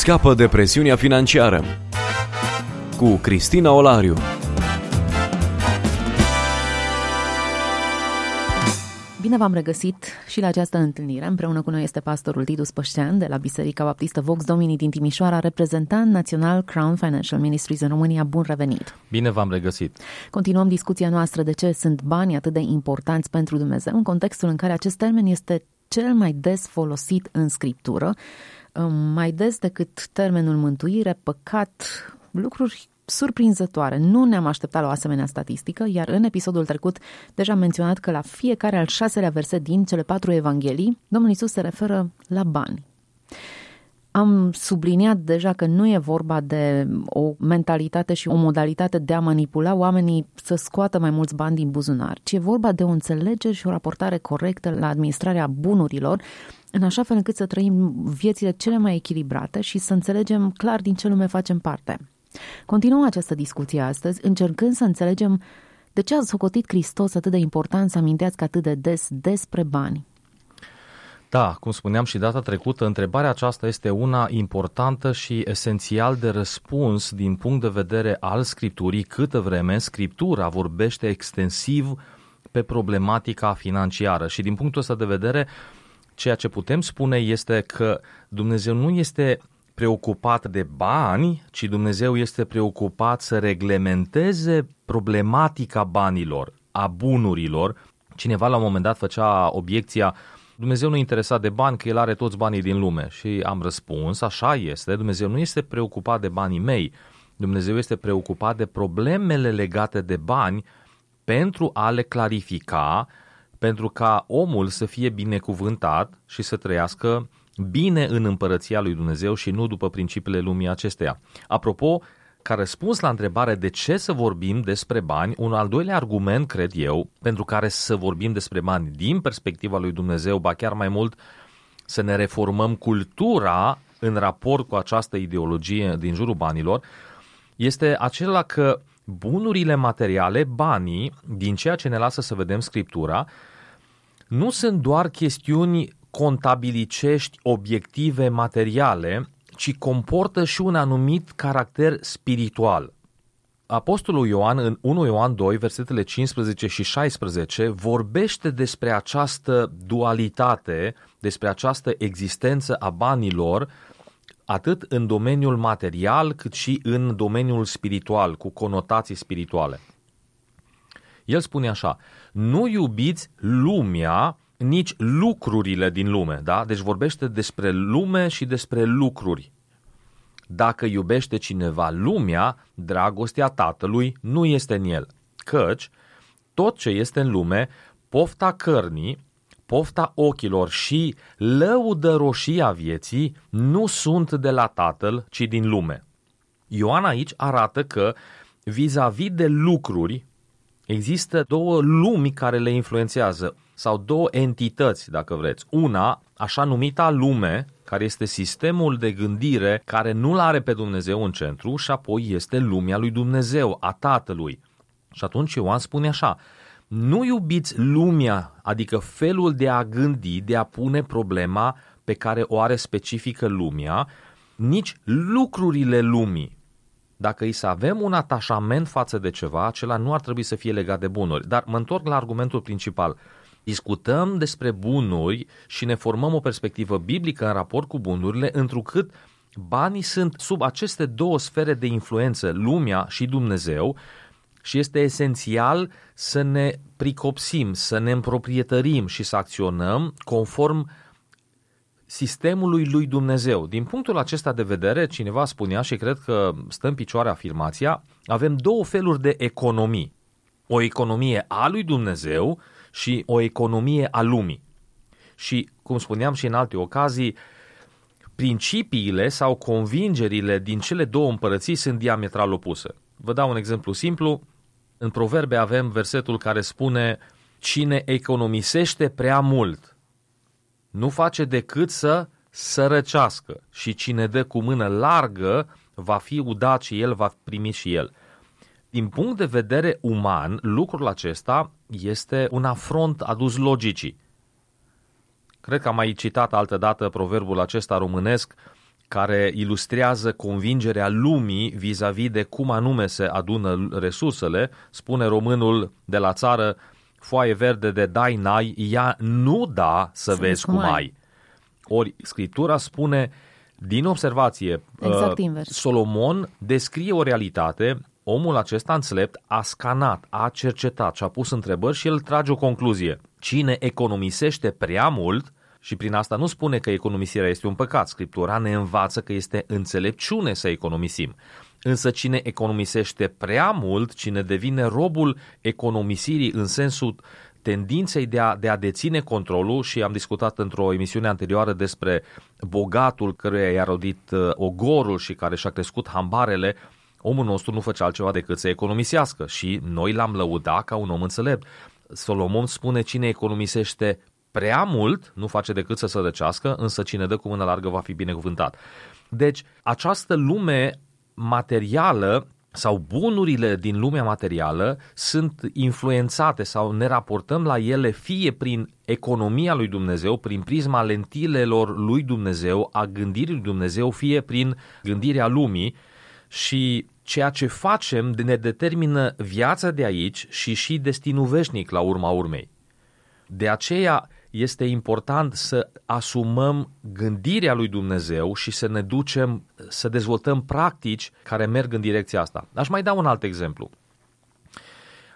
Scapă de presiunea financiară cu Cristina Olariu. Bine v-am regăsit și la această întâlnire. Împreună cu noi este pastorul Titus Păștean de la Biserica Baptistă Vox Dominic din Timișoara, reprezentant național Crown Financial Ministries în România. Bun revenit! Bine v-am regăsit! Continuăm discuția noastră de ce sunt banii atât de importanți pentru Dumnezeu, în contextul în care acest termen este cel mai des folosit în Scriptură, mai des decât termenul mântuire, păcat, lucruri surprinzătoare. Nu ne-am așteptat la o asemenea statistică, iar în episodul trecut deja am menționat că la fiecare al 6-lea verset din cele 4 evanghelii, Domnul Iisus se referă la bani. Am subliniat deja că nu e vorba de o mentalitate și o modalitate de a manipula oamenii să scoată mai mulți bani din buzunar, ci e vorba de o înțelegere și o raportare corectă la administrarea bunurilor, în așa fel încât să trăim viețile cele mai echilibrate și să înțelegem clar din ce lume facem parte. Continuăm această discuție astăzi, încercând să înțelegem de ce a socotit Hristos atât de important să amintească atât de des despre bani. Da, cum spuneam și data trecută, întrebarea aceasta este una importantă și esențial de răspuns din punct de vedere al Scripturii, câtă vreme Scriptura vorbește extensiv pe problematica financiară. Și din punctul ăsta de vedere, ceea ce putem spune este că Dumnezeu nu este preocupat de bani, ci Dumnezeu este preocupat să reglementeze problematica banilor, a bunurilor. Cineva la un moment dat făcea obiecția: Dumnezeu nu e interesat de bani, că El are toți banii din lume. Și am răspuns: așa este, Dumnezeu nu este preocupat de banii mei, Dumnezeu este preocupat de problemele legate de bani pentru a le clarifica, pentru ca omul să fie binecuvântat și să trăiască bine în împărăția lui Dumnezeu și nu după principiile lumii acesteia. Apropo, ca răspuns la întrebare de ce să vorbim despre bani, un al doilea argument, cred eu, pentru care să vorbim despre bani din perspectiva lui Dumnezeu, ba chiar mai mult să ne reformăm cultura în raport cu această ideologie din jurul banilor, este acela că bunurile materiale, banii, din ceea ce ne lasă să vedem Scriptura, nu sunt doar chestiuni contabilicești, obiective, materiale, ci comportă și un anumit caracter spiritual. Apostolul Ioan, în 1 Ioan 2, versetele 15 și 16, vorbește despre această dualitate, despre această existență a banilor, atât în domeniul material, cât și în domeniul spiritual, cu conotații spirituale. El spune așa: nu iubiți lumea, nici lucrurile din lume, da? Deci vorbește despre lume și despre lucruri. Dacă iubește cineva lumea, dragostea Tatălui nu este în el, căci tot ce este în lume, pofta cărnii, pofta ochilor și lăudă roșia vieții, nu sunt de la Tatăl, ci din lume. Ioan aici arată că vis-a-vis de lucruri există două lumi care le influențează, sau două entități, dacă vreți. Una, așa numita lume, care este sistemul de gândire care nu-L are pe Dumnezeu în centru, și apoi este lumea lui Dumnezeu, a Tatălui. Și atunci Ioan spune așa: nu iubiți lumea, adică felul de a gândi, de a pune problema pe care o are specifică lumea, nici lucrurile lumii. Dacă îi să avem un atașament față de ceva, acela nu ar trebui să fie legat de bunuri. Dar mă întorc la argumentul principal. Discutăm despre bunuri și ne formăm o perspectivă biblică în raport cu bunurile, întrucât banii sunt sub aceste două sfere de influență, lumea și Dumnezeu, și este esențial să ne pricopsim, să ne împroprietărim și să acționăm conform sistemului lui Dumnezeu. Din punctul acesta de vedere, cineva spunea, și cred că stă în picioare afirmația, avem două feluri de economii. O economie a lui Dumnezeu și o economie a lumii. Și, cum spuneam și în alte ocazii, principiile sau convingerile din cele două împărății sunt diametral opuse. Vă dau un exemplu simplu. În Proverbe avem versetul care spune: cine economisește prea mult nu face decât să sărăcească, și cine dă cu mână largă va fi udat și el va primi și el. Din punct de vedere uman, lucrul acesta este un afront adus logicii. Cred că am mai citat altădată proverbul acesta românesc: care ilustrează convingerea lumii vis-a-vis de cum anume se adună resursele, spune românul de la țară, foaie verde de dai n-ai, ea nu da să vezi cum ai. Ori Scriptura spune, din observație, exact Solomon descrie o realitate, omul acesta înțelept a scanat, a cercetat și a pus întrebări și el trage o concluzie. Cine economisește prea mult, și prin asta nu spune că economisirea este un păcat, Scriptura ne învață că este înțelepciune să economisim. Însă cine economisește prea mult, cine devine robul economisirii în sensul tendinței de a deține controlul, și am discutat într-o emisiune anterioară despre bogatul căruia i-a rodit ogorul și care și-a crescut hambarele, omul nostru nu făcea altceva decât să economisească și noi l-am lăudat ca un om înțelept. Solomon spune, cine economisește prea mult nu face decât să sărăcească, însă cine dă cu mână largă va fi binecuvântat. Deci această lume materială sau bunurile din lumea materială sunt influențate sau ne raportăm la ele fie prin economia lui Dumnezeu, prin prisma lentilelor lui Dumnezeu, a gândirii lui Dumnezeu, fie prin gândirea lumii, și ceea ce facem ne determină viața de aici și destinul veșnic la urma urmei. De aceea este important să asumăm gândirea lui Dumnezeu și să ne ducem, să dezvoltăm practici care merg în direcția asta. Aș mai da un alt exemplu.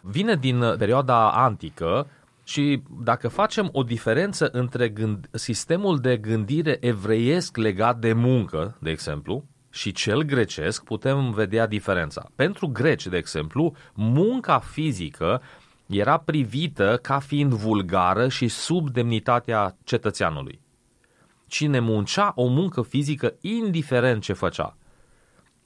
Vine din perioada antică și dacă facem o diferență între sistemul de gândire evreiesc legat de muncă, de exemplu, și cel grecesc, putem vedea diferența. Pentru greci, de exemplu, munca fizică era privită ca fiind vulgară și sub demnitatea cetățeanului. Cine muncea o muncă fizică, indiferent ce făcea,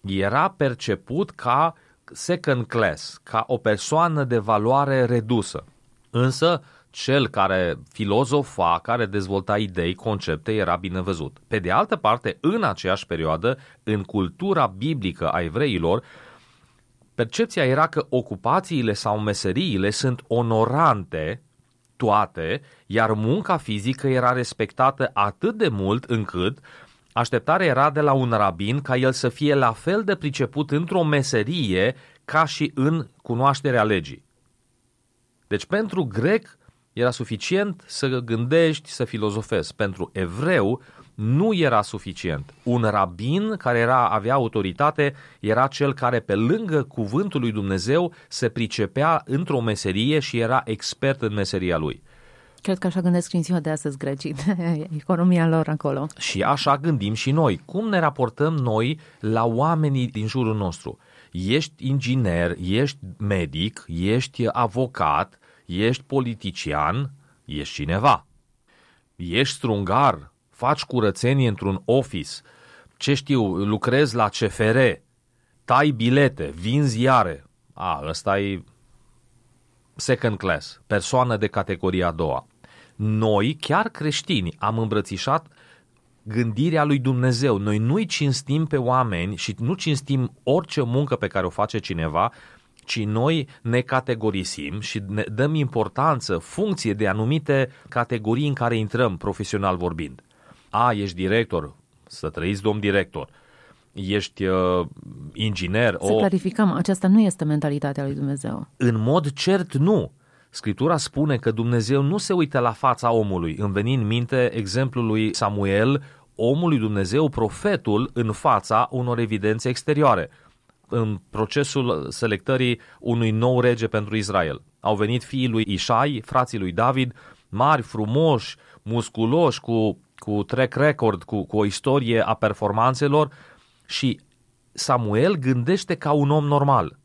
era perceput ca second class, ca o persoană de valoare redusă. Însă, cel care filozofa, care dezvolta idei, concepte, era bine văzut. Pe de altă parte, în aceeași perioadă, în cultura biblică a evreilor, percepția era că ocupațiile sau meseriile sunt onorante toate, iar munca fizică era respectată atât de mult încât așteptarea era de la un rabin ca el să fie la fel de priceput într-o meserie ca și în cunoașterea legii. Deci pentru grec era suficient să gândești, să filozofezi. Pentru evreu nu era suficient. Un rabin care avea autoritate era cel care pe lângă cuvântul lui Dumnezeu se pricepea într-o meserie și era expert în meseria lui. Cred că așa gândesc în ziua de astăzi grecii, economia lor acolo. Și așa gândim și noi. Cum ne raportăm noi la oamenii din jurul nostru? Ești inginer, ești medic, ești avocat, ești politician, ești cineva. Ești strungar, faci curățenie într-un office, ce știu, lucrezi la CFR, tai bilete, vinzi ziare. Ăsta e second class, persoană de categoria a doua. Noi, chiar creștini, am îmbrățișat gândirea lui Dumnezeu. Noi nu-i cinstim pe oameni și nu cinstim orice muncă pe care o face cineva, ci noi ne categorisim și ne dăm importanță, funcție de anumite categorii în care intrăm, profesional vorbind. Ești director, să trăiți domn director. Ești inginer. Clarificăm, aceasta nu este mentalitatea lui Dumnezeu. În mod cert nu. Scriptura spune că Dumnezeu nu se uită la fața omului. Îmi veni în minte exemplul lui Samuel, omul lui Dumnezeu, profetul, în fața unor evidențe exterioare. În procesul selectării unui nou rege pentru Israel au venit fiii lui Ișai, frații lui David, mari, frumoși, musculoși, cu track record, cu o istorie a performanțelor, și Samuel gândește ca un om normal.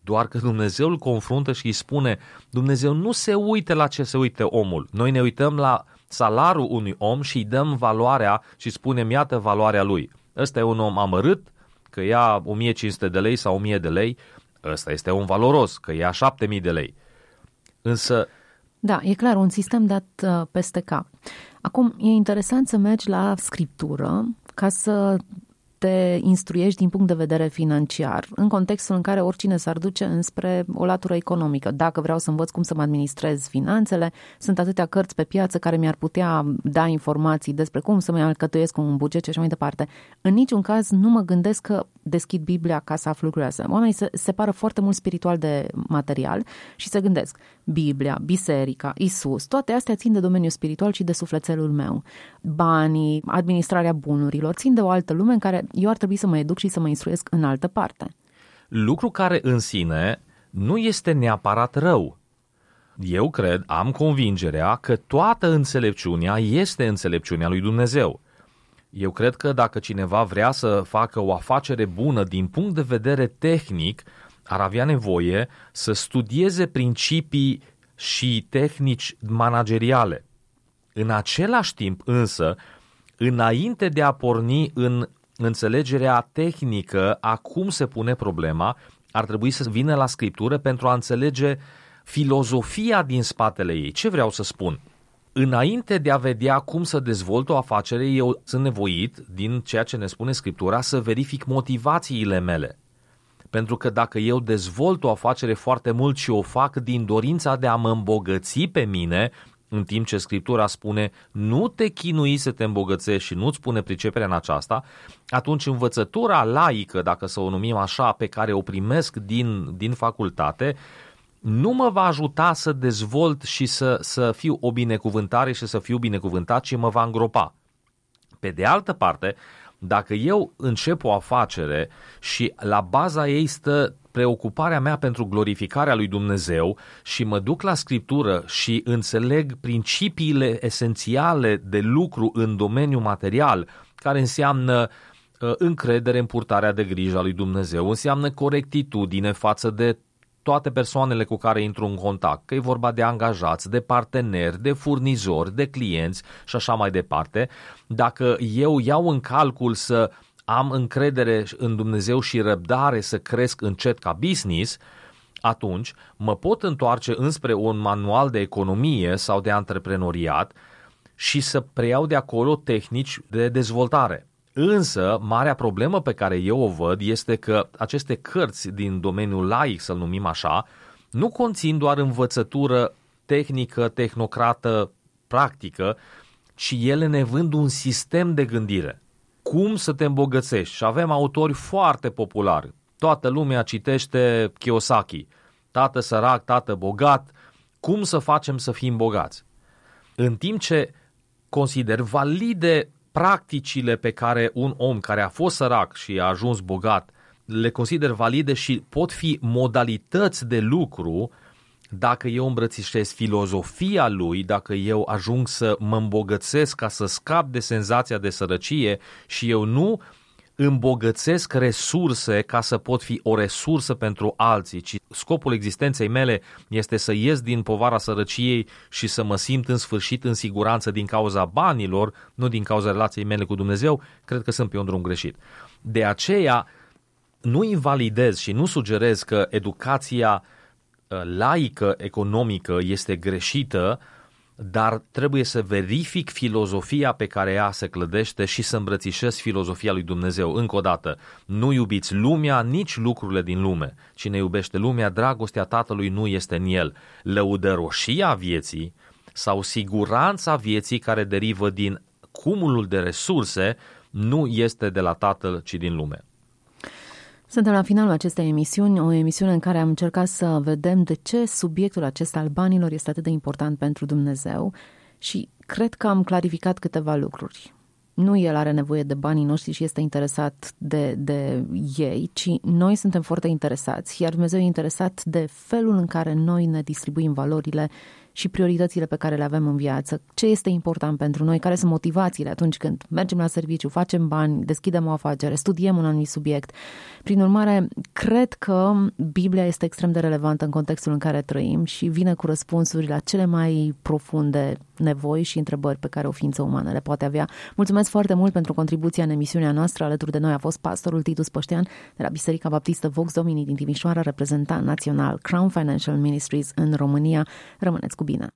Doar că Dumnezeu îl confruntă și îi spune, Dumnezeu nu se uită la ce se uită omul. Noi ne uităm la salarul unui om și îi dăm valoarea și spunem, iată valoarea lui. Ăsta e un om amărât, că ia 1500 de lei sau 1000 de lei, ăsta este un valoros, că ia 7000 de lei. Însă... Da, e clar, un sistem dat peste cap. Acum, e interesant să mergi la Scriptură ca să te instruiești din punct de vedere financiar, în contextul în care oricine s-ar duce înspre o latură economică. Dacă vreau să învăț cum să mă administrez finanțele, sunt atâtea cărți pe piață care mi-ar putea da informații despre cum să-mi alcătuiesc un buget și așa mai departe. În niciun caz nu mă gândesc că deschid Biblia ca să aflu lucrurile astea. Oamenii se separă foarte mult spiritual de material și se gândesc, Biblia, biserica, Isus, toate astea țin de domeniul spiritual și de sufletelul meu. Banii, administrarea bunurilor, țin de o altă lume în care eu ar trebui să mă educ și să mă instruiesc în altă parte. Lucru care în sine nu este neapărat rău. Eu cred, am convingerea că toată înțelepciunea este înțelepciunea lui Dumnezeu. Eu cred că dacă cineva vrea să facă o afacere bună din punct de vedere tehnic, ar avea nevoie să studieze principii și tehnici manageriale. În același timp însă, înainte de a porni în înțelegerea tehnică a cum se pune problema, ar trebui să vină la Scriptură pentru a înțelege filozofia din spatele ei. Ce vreau să spun? Înainte de a vedea cum să dezvolt o afacere, eu sunt nevoit, din ceea ce ne spune Scriptura, să verific motivațiile mele. Pentru că dacă eu dezvolt o afacere foarte mult și o fac din dorința de a mă îmbogăți pe mine, în timp ce Scriptura spune nu te chinui să te îmbogățești și nu-ți pune priceperea în aceasta, atunci învățătura laică, dacă să o numim așa, pe care o primesc din facultate, nu mă va ajuta să dezvolt și să fiu o binecuvântare și să fiu binecuvântat, ci mă va îngropa. Pe de altă parte, dacă eu încep o afacere și la baza ei stă preocuparea mea pentru glorificarea lui Dumnezeu și mă duc la Scriptură și înțeleg principiile esențiale de lucru în domeniul material, care înseamnă încredere în purtarea de grijă a lui Dumnezeu, înseamnă corectitudine față de toate persoanele cu care intru în contact, că e vorba de angajați, de parteneri, de furnizori, de clienți și așa mai departe. Dacă eu iau în calcul să am încredere în Dumnezeu și răbdare să cresc încet ca business, atunci mă pot întoarce înspre un manual de economie sau de antreprenoriat și să preiau de acolo tehnici de dezvoltare. Însă, marea problemă pe care eu o văd este că aceste cărți din domeniul laic, să-l numim așa, nu conțin doar învățătură tehnică, tehnocrată, practică, ci ele ne vând un sistem de gândire. Cum să te îmbogățești? Și avem autori foarte populari. Toată lumea citește Kiyosaki. Tată sărac, tată bogat. Cum să facem să fim bogați? În timp ce consider valide practicile pe care un om care a fost sărac și a ajuns bogat le consider valide și pot fi modalități de lucru, dacă eu îmbrățișez filozofia lui, dacă eu ajung să mă îmbogățesc ca să scap de senzația de sărăcie și eu nu îmbogățesc resurse ca să pot fi o resursă pentru alții, ci scopul existenței mele este să ies din povara sărăciei și să mă simt în sfârșit în siguranță din cauza banilor, nu din cauza relației mele cu Dumnezeu, cred că sunt pe un drum greșit. De aceea nu invalidez și nu sugerez că educația laică, economică este greșită, dar trebuie să verific filozofia pe care ea se clădește și să îmbrățișez filozofia lui Dumnezeu. Încă o dată, nu iubiți lumea, nici lucrurile din lume. Cine iubește lumea, dragostea Tatălui nu este în el. Lăudăroșia vieții sau siguranța vieții care derivă din cumulul de resurse nu este de la Tatăl, ci din lume. Suntem la finalul acestei emisiuni, o emisiune în care am încercat să vedem de ce subiectul acesta al banilor este atât de important pentru Dumnezeu și cred că am clarificat câteva lucruri. Nu El are nevoie de banii noștri și este interesat de ei, ci noi suntem foarte interesați, iar Dumnezeu e interesat de felul în care noi ne distribuim valorile și prioritățile pe care le avem în viață, ce este important pentru noi, care sunt motivațiile atunci când mergem la serviciu, facem bani, deschidem o afacere, studiem un anumit subiect. Prin urmare, cred că Biblia este extrem de relevantă în contextul în care trăim și vine cu răspunsuri la cele mai profunde nevoi și întrebări pe care o ființă umană le poate avea. Mulțumesc foarte mult pentru contribuția în emisiunea noastră. Alături de noi a fost pastorul Titus Păștean de la Biserica Baptistă Vox Dominic din Timișoara, reprezentant național Crown Financial Ministries în România. Rămâneți cu bine!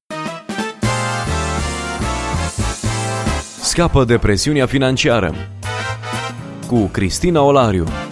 Scapă de presiunea financiară cu Cristina Olariu.